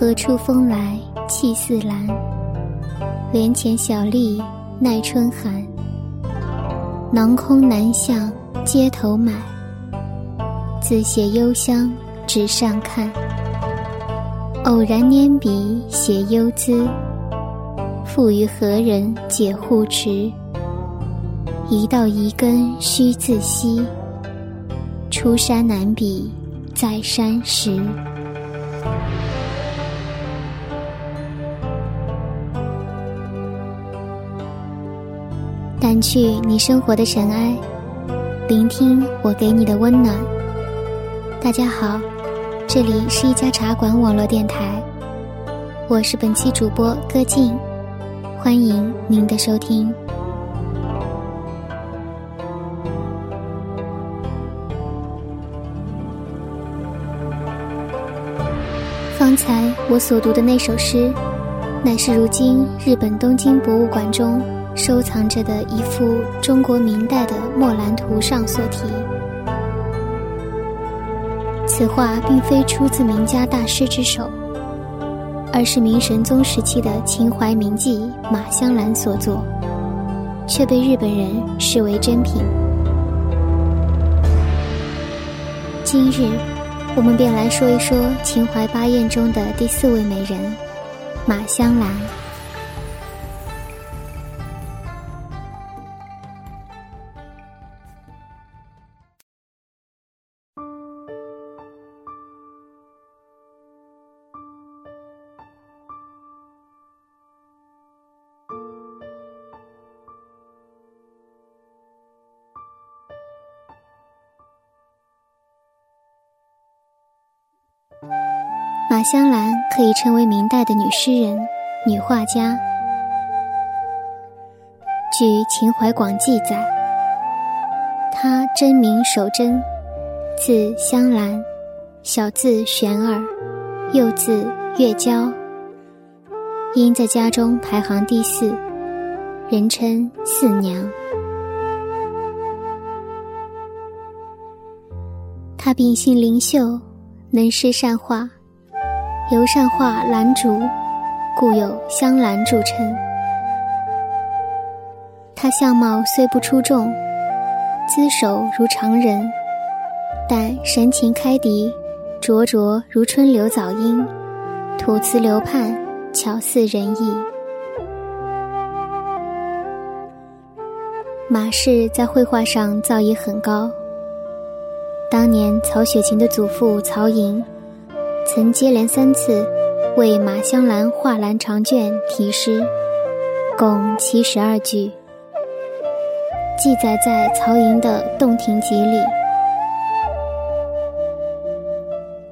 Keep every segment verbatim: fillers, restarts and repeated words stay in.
何处风来气似兰，帘前小吏耐春寒。囊空南向街头买，自写幽香纸上看。偶然拈笔写幽姿，赋予何人解户迟。一道遗根须自惜，出山难比在山时。掸去你生活的尘埃，聆听我给你的温暖。大家好，这里是一家茶馆网络电台，我是本期主播歌静，欢迎您的收听。刚才我所读的那首诗，乃是如今日本东京博物馆中收藏着的一幅中国明代的墨兰图上所题。此画并非出自名家大师之手，而是明神宗时期的秦淮名妓马香兰所作，却被日本人视为珍品。今日我们便来说一说秦淮八艳中的第四位美人马香兰。马香兰可以称为明代的女诗人、女画家。据《秦淮广记》载，她真名守贞，字香兰，小字玄儿，又字月娇，因在家中排行第四，人称四娘。她秉性灵秀，能诗善画，由善画兰竹，故有香兰著称。她相貌虽不出众，姿手如常人，但神情开迪，灼灼如春柳早莺，吐词流盼，巧似人意。马氏在绘画上造诣很高，当年曹雪芹的祖父曹寅曾接连三次为马香兰画兰长卷题诗，共七十二句，记载在曹寅的《洞庭集》里。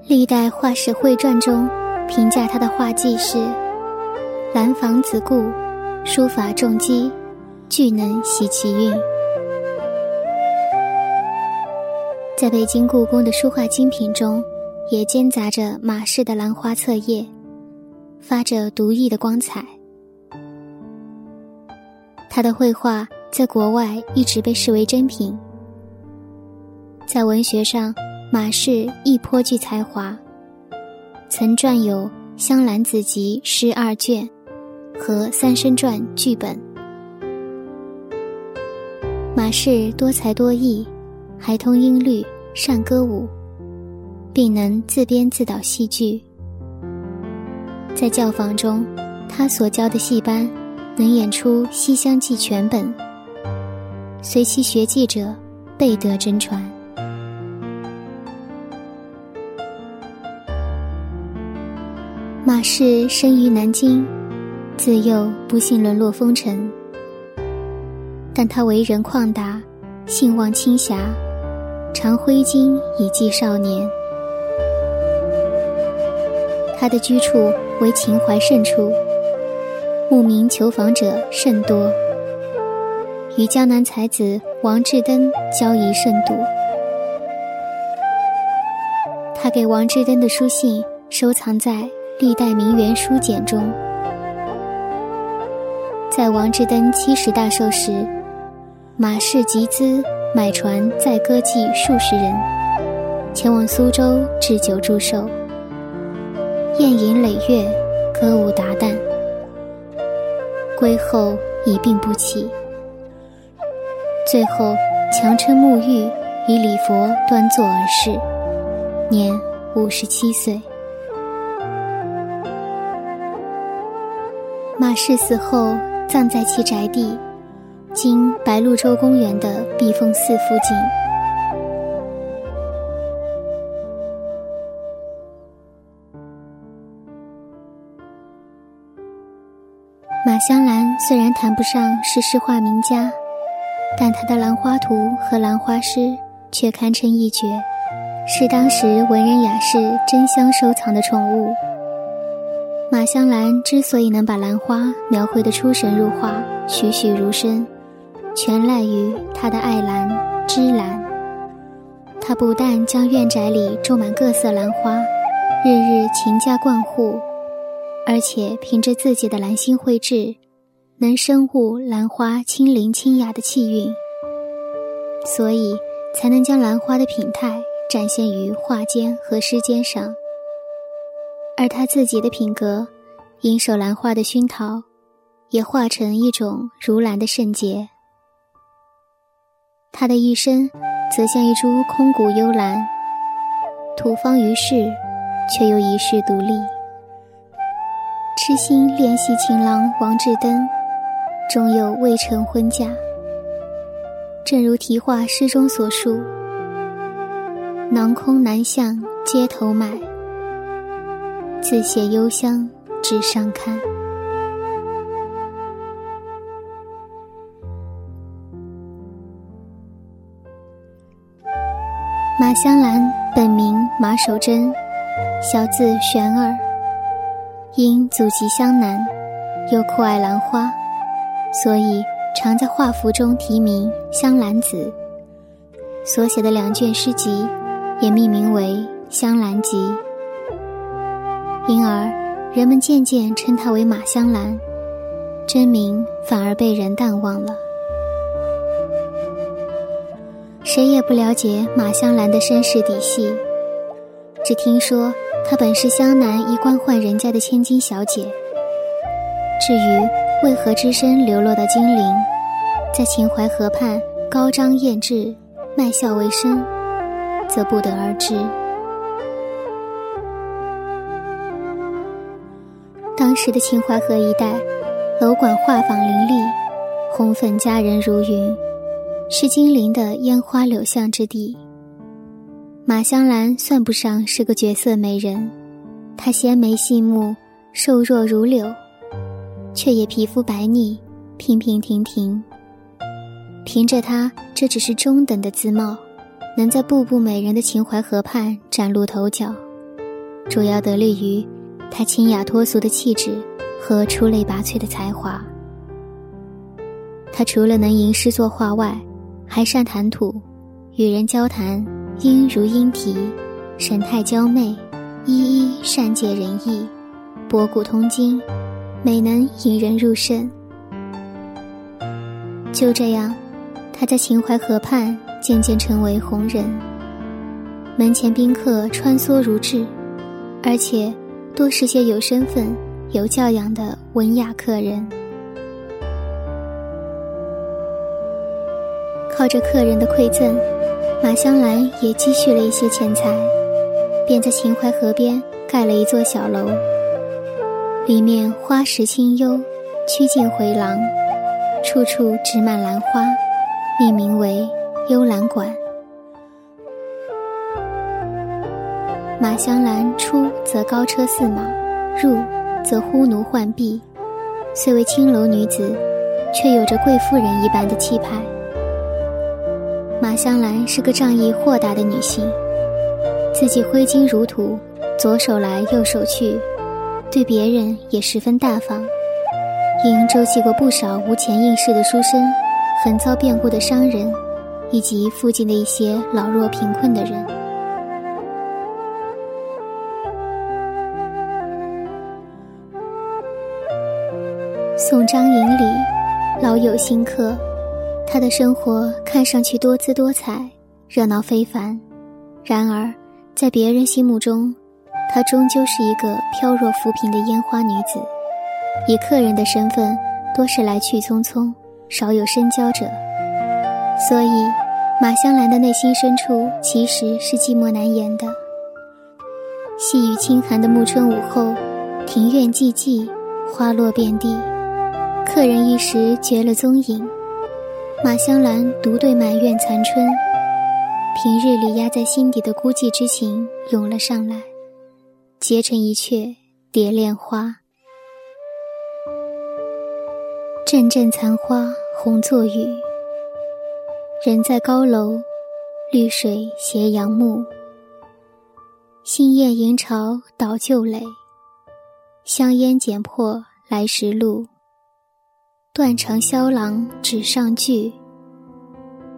历代画史绘传中评价他的画技是兰房子固，书法重机，俱能习其韵。在北京故宫的书画精品中也兼杂着马氏的兰花册叶，发着独异的光彩。她的绘画在国外一直被视为珍品。在文学上，马氏亦颇具才华，曾撰有《香兰子集》诗二卷和《三生传》剧本。马氏多才多艺，还通音律，善歌舞，并能自编自导戏剧。在教坊中，他所教的戏班能演出《西厢记》全本，随其学技者倍得真传。马氏生于南京，自幼不幸沦落风尘，但他为人旷达，性望清侠，常挥金以济少年。他的居处为秦淮胜处，慕名求访者甚多，与江南才子王志登交谊甚笃。他给王志登的书信收藏在《历代名媛书简》中。在王志登七十大寿时，马氏集资买船载歌妓数十人，前往苏州置酒祝寿，雁吟累月，歌舞达旦，归后一病不起。最后强撑沐浴，以礼佛端坐而逝，年五十七岁。马氏死后葬在其宅地，今白鹭洲公园的碧峰寺附近。马香兰虽然谈不上是诗画名家，但她的兰花图和兰花诗却堪称一绝，是当时文人雅士争相收藏的宠物。马香兰之所以能把兰花描绘得出神入化、栩栩如生，全赖于她的爱兰、知兰。她不但将院宅里种满各色兰花，日日勤加灌护，而且凭着自己的兰心蕙质，能深悟兰花清灵清雅的气韵，所以才能将兰花的品态展现于画间和诗间上。而他自己的品格，因受兰花的熏陶，也化成一种如兰的圣洁。他的一生则像一株空谷幽兰，土方于世，却又一世独立。痴心恋惜情郎王志登，终又未成婚嫁。正如题画诗中所述：“囊空南向街头买，自写幽香纸上看。”马香兰本名马守贞，小字玄儿，因祖籍湘南，又酷爱兰花，所以常在画幅中题名香兰子。所写的两卷诗集也命名为香兰集，因而人们渐渐称她为马香兰，真名反而被人淡忘了。谁也不了解马香兰的身世底细，只听说她本是湘南一官宦人家的千金小姐。至于为何只身流落到金陵，在秦淮河畔高张艳志，卖笑为生，则不得而知。当时的秦淮河一带，楼馆画舫林立，红粉佳人如云，是金陵的烟花柳巷之地。马香兰算不上是个绝色美人，她纤眉细目，瘦弱如柳，却也皮肤白腻，娉娉婷婷。凭着她这只是中等的姿貌，能在步步美人的秦淮河畔崭露头角，主要得力于她清雅脱俗的气质和出类拔萃的才华。她除了能吟诗作画外，还善谈吐，与人交谈，音如莺啼，神态娇媚，一一善解人意，博古通今，美能引人入胜。就这样，她在秦淮河畔渐渐成为红人，门前宾客穿梭如织，而且多是些有身份、有教养的文雅客人。靠着客人的馈赠，马香兰也积蓄了一些钱财，便在秦淮河边盖了一座小楼，里面花石清幽，曲径回廊，处处植满兰花，命名为幽兰馆。马香兰出则高车驷马，入则呼奴唤婢，虽为青楼女子，却有着贵妇人一般的气派。马香兰是个仗义豁达的女性，自己挥金如土，左手来右手去，对别人也十分大方，因周济过不少无钱应试的书生，很遭变故的商人，以及附近的一些老弱贫困的人。送张引礼，老有新客，他的生活看上去多姿多彩，热闹非凡。然而在别人心目中，她终究是一个飘若浮萍的烟花女子，以客人的身份多是来去匆匆，少有深交者。所以马香兰的内心深处其实是寂寞难言的。细雨轻寒的暮春午后，庭院寂寂，花落遍地，客人一时绝了踪影。马香兰独对满院残春，平日里压在心底的孤寂之情涌了上来，结成一阙蝶恋花。阵阵残花红作雨，人在高楼，绿水斜阳暮。新燕迎朝捣旧垒，香烟剪破来时路。断肠萧郎纸上句，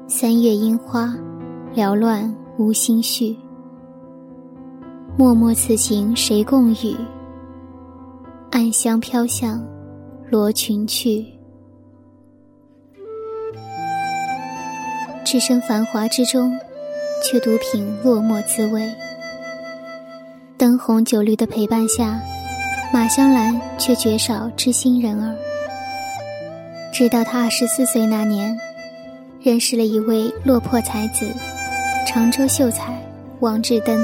三月樱花缭乱无心绪。脉脉此情谁共语？暗香飘向罗裙去。置身繁华之中，却独品落寞滋味。灯红酒绿的陪伴下，马香兰却绝少知心人儿。直到他二十四岁那年，认识了一位落魄才子，常州秀才王志登。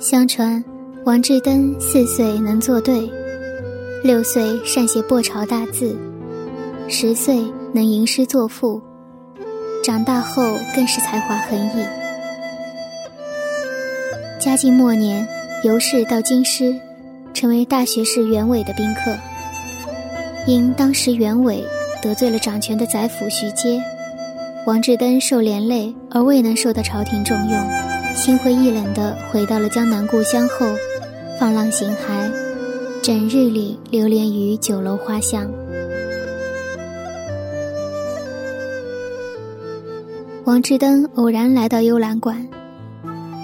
相传王志登四岁能作对，六岁善写破朝大字，十岁能吟诗作赋，长大后更是才华横溢。嘉靖末年由仕到京师，成为大学士袁伟的宾客。因当时袁伟得罪了掌权的宰辅徐阶，王志登受连累而未能受到朝廷重用，心灰意冷地回到了江南故乡后，放浪形骸，整日里流连于酒楼花巷。王志登偶然来到幽兰馆，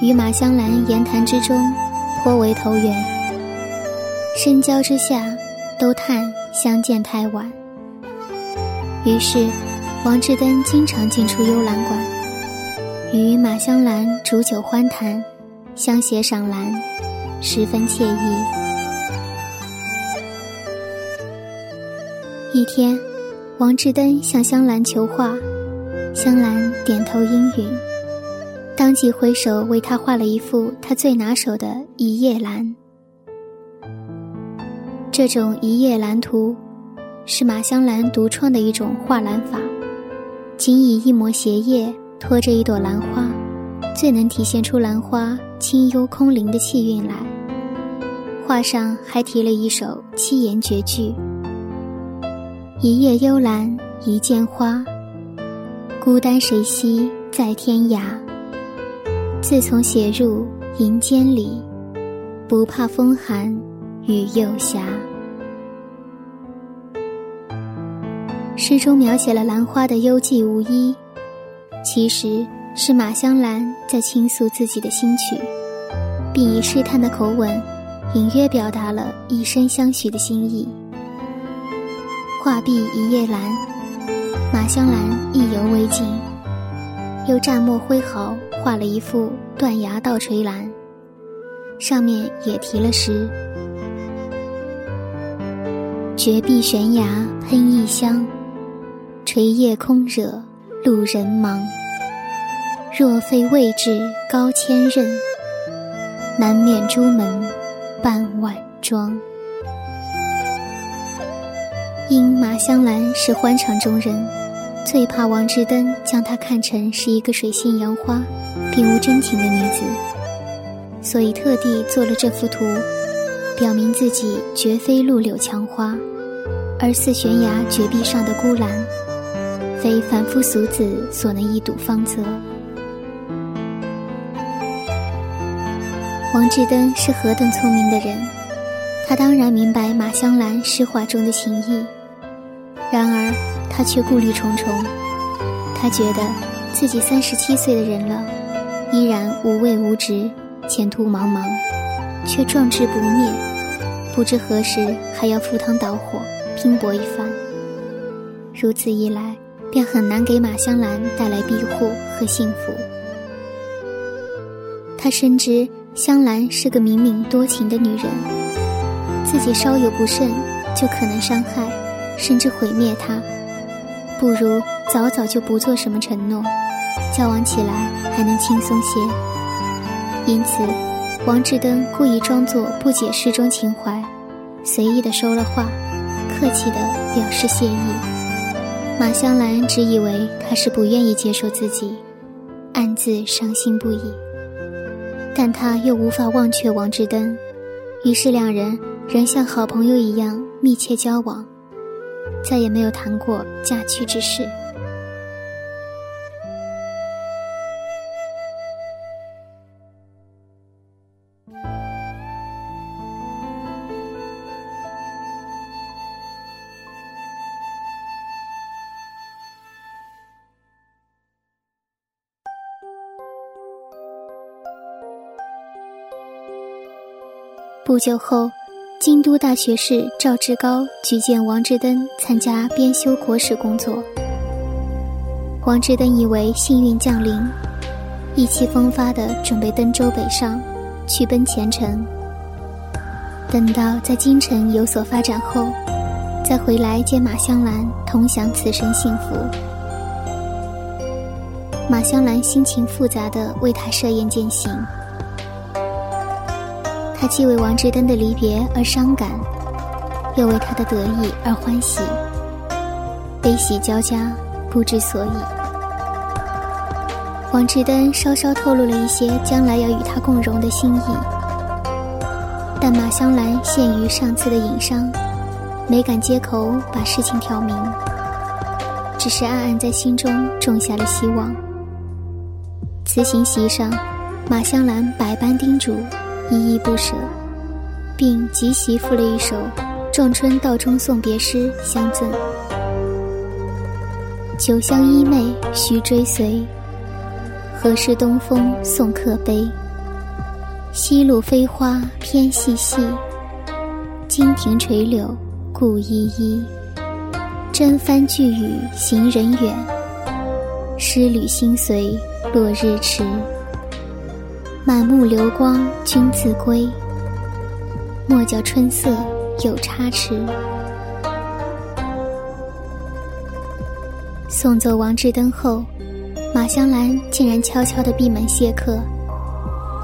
与马香兰言谈之中颇为投缘，深交之下都叹相见太晚。于是王志登经常进出幽兰馆，与马香兰煮酒欢谈，相携赏兰，十分惬意。一天，王志登向香兰求画，香兰点头应允，当即挥手为他画了一幅他最拿手的《一夜兰》。这种一夜兰图是马香兰独创的一种画兰法，仅以一抹斜叶托着一朵兰花，最能体现出兰花清幽空灵的气韵来。画上还题了一首七言绝句：一夜幽兰一见花，孤单谁惜在天涯。自从写入银笺里，不怕风寒与幼霞。诗中描写了兰花的幽寂无依，其实是马香兰在倾诉自己的心曲，并以试探的口吻隐约表达了以身相许的心意。画毕一夜兰，马香兰意犹未尽，又蘸墨挥毫画了一幅断崖倒垂兰，上面也题了诗：绝壁悬崖喷异香，垂叶空惹路人忙。若非位置高千仞，难免朱门半晚妆。因马香兰是欢场中人，最怕王志登将她看成是一个水性杨花并无真情的女子，所以特地做了这幅图，表明自己绝非陆柳墙花，而似悬崖绝壁上的孤兰，非凡夫俗子所能一睹方则。王志登是何等聪明的人，他当然明白马香兰诗画中的情意，然而他却顾虑重重。他觉得自己三十七岁的人了，依然无位无职，前途茫茫，却壮志不灭，不知何时还要赴汤蹈火拼搏一番。如此一来，便很难给马香兰带来庇护和幸福。他深知香兰是个明明多情的女人，自己稍有不慎就可能伤害甚至毁灭她，不如早早就不做什么承诺，交往起来还能轻松些。因此王志登故意装作不解诗中情怀，随意的收了话，客气的表示谢意。马香兰只以为他是不愿意接受自己，暗自伤心不已，但他又无法忘却王志登，于是两人仍像好朋友一样密切交往，再也没有谈过嫁娶之事。不久后，京都大学士赵志高举荐王志登参加编修国史工作。王志登以为幸运降临，意气风发地准备登州北上，去奔前程。等到在京城有所发展后，再回来接马香兰同享此生幸福。马香兰心情复杂地为他设宴饯行。他既为王志登的离别而伤感，又为他的得意而欢喜，悲喜交加，不知所以。王志登稍稍透露了一些将来要与他共荣的心意，但马香兰陷于上次的隐伤，没敢接口把事情挑明，只是暗暗在心中种下了希望。辞行席上，马香兰百般叮嘱，依依不舍，并即席赋了一首仲春道中送别诗相赠：酒香衣袂须追随，何事东风送客悲。西路飞花偏细细，金亭垂柳顾依依。征帆巨雨行人远，诗侣心随落日迟。满目流光君自归，莫教春色有差池。送走王志登后，马香兰竟然悄悄地闭门谢客，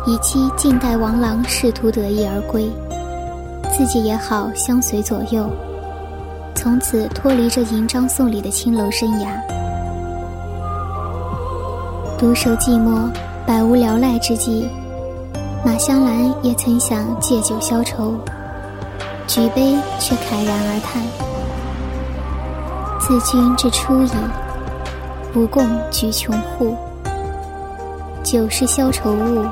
以期近代王郎仕途得意而归，自己也好相随左右，从此脱离这银章送礼的青楼生涯。独守寂寞百无聊赖之际，马香兰也曾想借酒消愁，举杯却慨然而叹：自君之初矣，不共居穷户。酒是消愁物，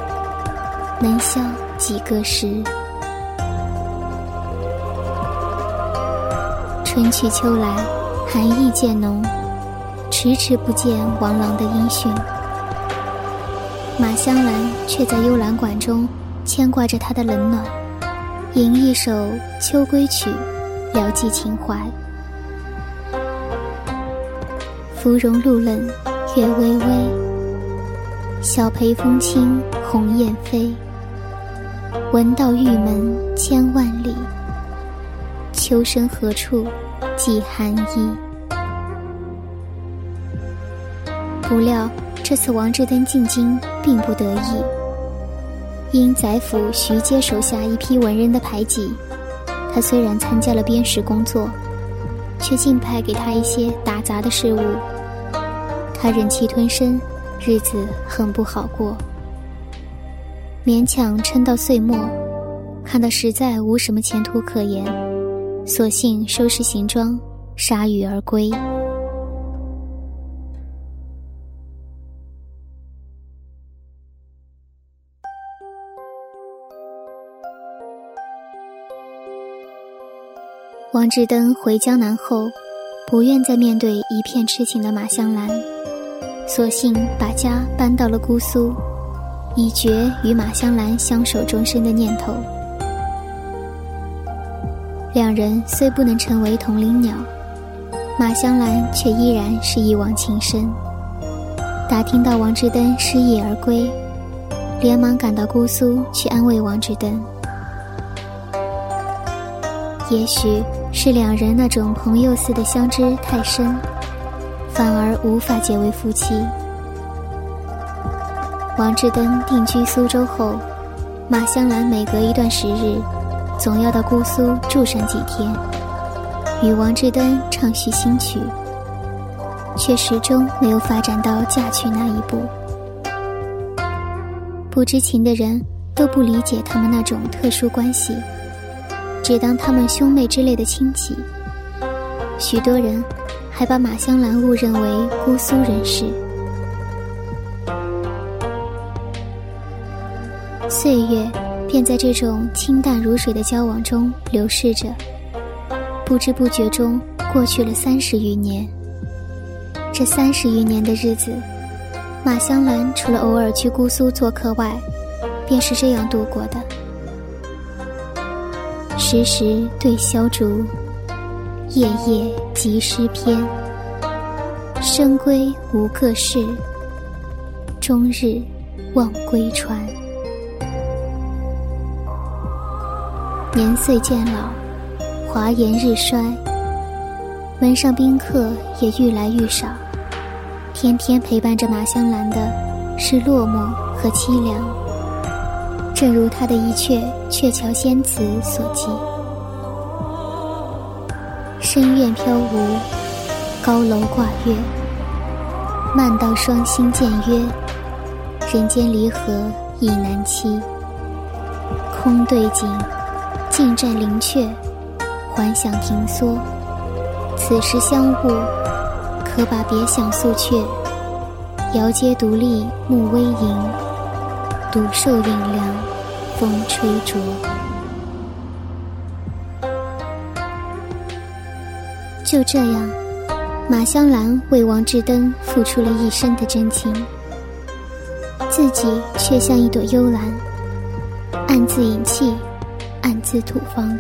能消几个时。春去秋来，寒意渐浓，迟迟不见王郎的音讯。马香兰却在幽兰馆中牵挂着他的冷暖，吟一首《秋归曲》，聊寄情怀。芙蓉露冷月微微，小培风轻鸿雁飞。闻道玉门千万里，秋深何处寄寒衣。不料这次王志登进京并不得意，因宰府徐阶手下一批文人的排挤，他虽然参加了编史工作，却竟派给他一些打杂的事务，他忍气吞声，日子很不好过。勉强撑到岁末，看到实在无什么前途可言，索性收拾行装，铩羽而归。王志登回江南后，不愿再面对一片痴情的马香兰，索性把家搬到了姑苏，以绝与马香兰相守终身的念头。两人虽不能成为同林鸟，马香兰却依然是一往情深。打听到王志登失意而归，连忙赶到姑苏去安慰王之登。也许是两人那种朋友似的相知太深，反而无法结为夫妻。王之登定居苏州后，马香兰每隔一段时日总要到姑苏住上几天，与王之登唱叙新曲，却始终没有发展到嫁娶那一步。不知情的人都不理解他们那种特殊关系，只当他们兄妹之类的亲戚。许多人还把马香兰误认为姑苏人士。岁月便在这种清淡如水的交往中流逝着，不知不觉中过去了三十余年。这三十余年的日子，马香兰除了偶尔去姑苏做客外，便是这样度过的。时时对箫竹，夜夜即诗篇。深闺无各事，终日望归船。年岁渐老，华筵日衰，门上宾客也愈来愈少，天天陪伴着马香兰的是落寞和凄凉，正如他的一阙鹊桥仙词所记：深院飘无，高楼挂月，漫道双星渐约，人间离合意难期。空对景，尽占灵阙，还想停缩，此时相误，可把别想宿阙。遥阶独立木微吟，独受引凉风吹着。就这样，马香兰为王之登付出了一生的真情，自己却像一朵幽兰，暗自引气，暗自吐芳。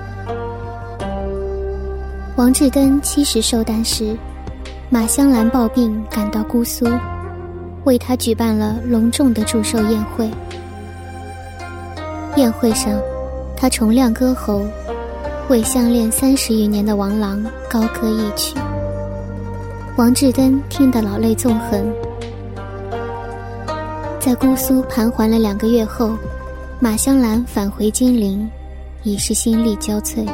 王之登七十寿诞时，马香兰抱病赶到姑苏，为他举办了隆重的祝寿宴会。宴会上，他重亮歌喉，为相恋三十余年的王郎高歌一曲。王之登听得老泪纵横。在姑苏盘桓了两个月后，马香兰返回金陵，已是心力交瘁，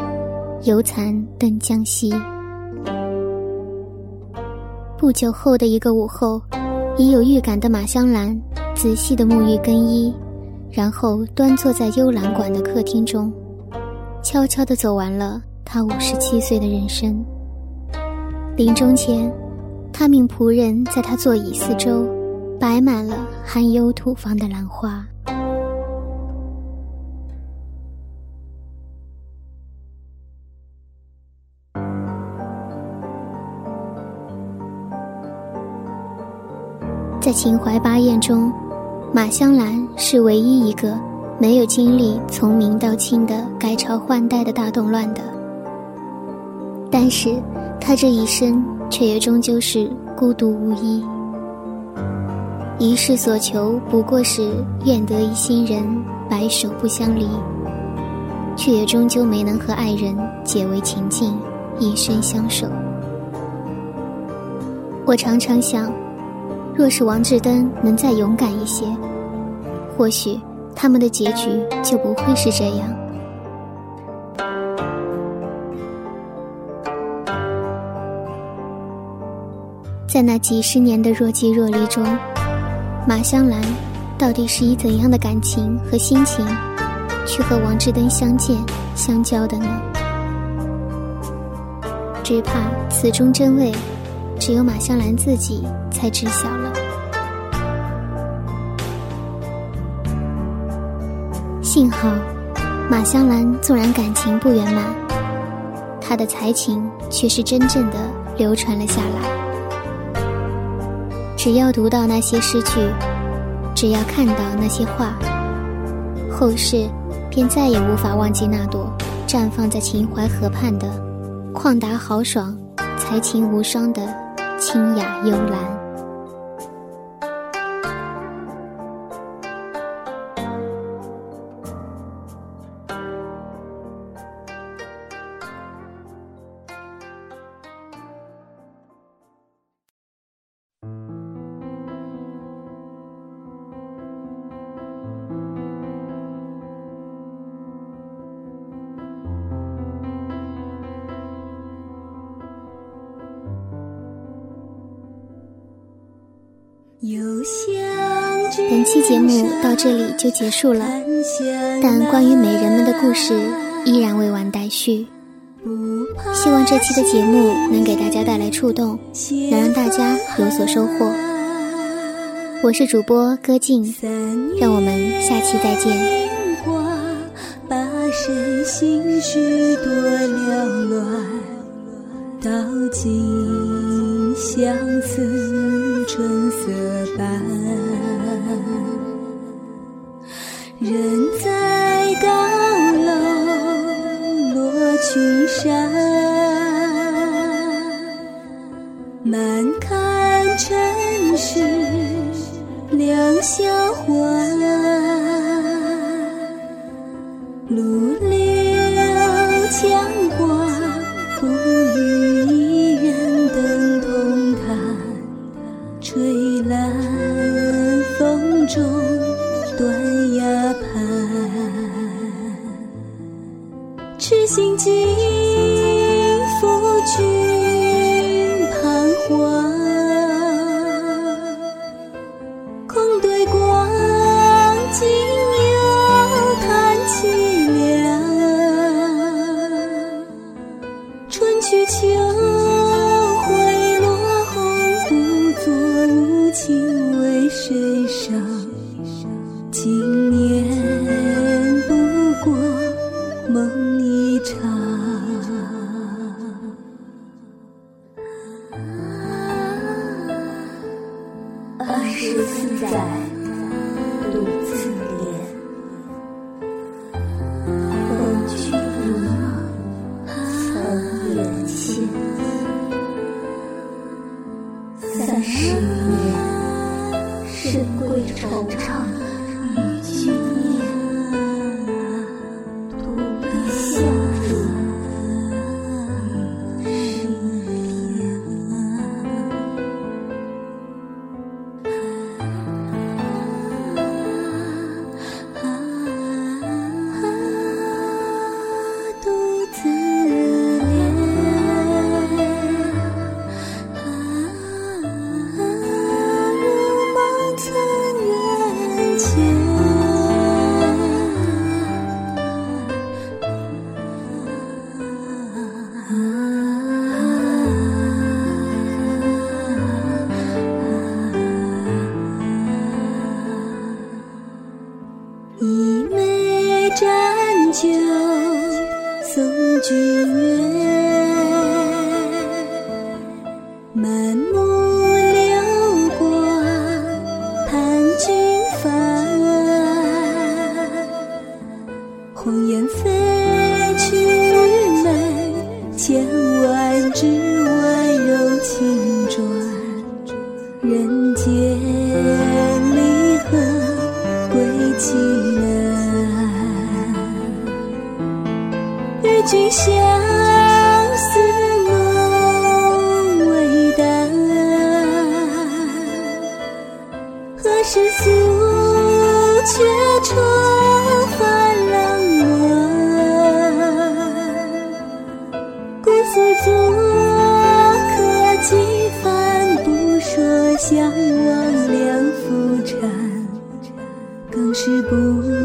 犹残登江西。不久后的一个午后，已有预感的马香兰仔细地沐浴更衣，然后端坐在幽兰馆的客厅中，悄悄地走完了她五十七岁的人生。临终前，她命仆人在她座椅四周摆满了含幽吐芳的兰花。在秦淮八艳中，马香兰是唯一一个没有经历从明到清的改朝换代的大动乱的，但是她这一生却也终究是孤独无依。一世所求不过是愿得一心人，白首不相离，却也终究没能和爱人结为情境，一生相守。我常常想，若是王之登能再勇敢一些，或许他们的结局就不会是这样。在那几十年的若即若离中，马香兰到底是以怎样的感情和心情去和王之登相见相交的呢？只怕此中真味，只有马香兰自己才知晓了。幸好马香兰纵然感情不圆满，她的才情却是真正的流传了下来。只要读到那些诗句，只要看到那些画，后世便再也无法忘记那朵绽放在秦淮河畔的旷达豪爽、才情无双的清雅幽兰。本期节目到这里就结束了，但关于美人们的故事依然未完待续。希望这期的节目能给大家带来触动，能让大家有所收获。我是主播歌静，让我们下期再见。把身心许多缭乱，道尽相思春色般。人在高楼落群山，满看尘世两相还。路流江花，不与一人等同叹。吹烂风中断崖畔，痴心寄付君彷徨。空对光景。君相思梦未淡，何时诉却愁烦冷暖？故思昨可几番，不说相忘两夫缠，更是不。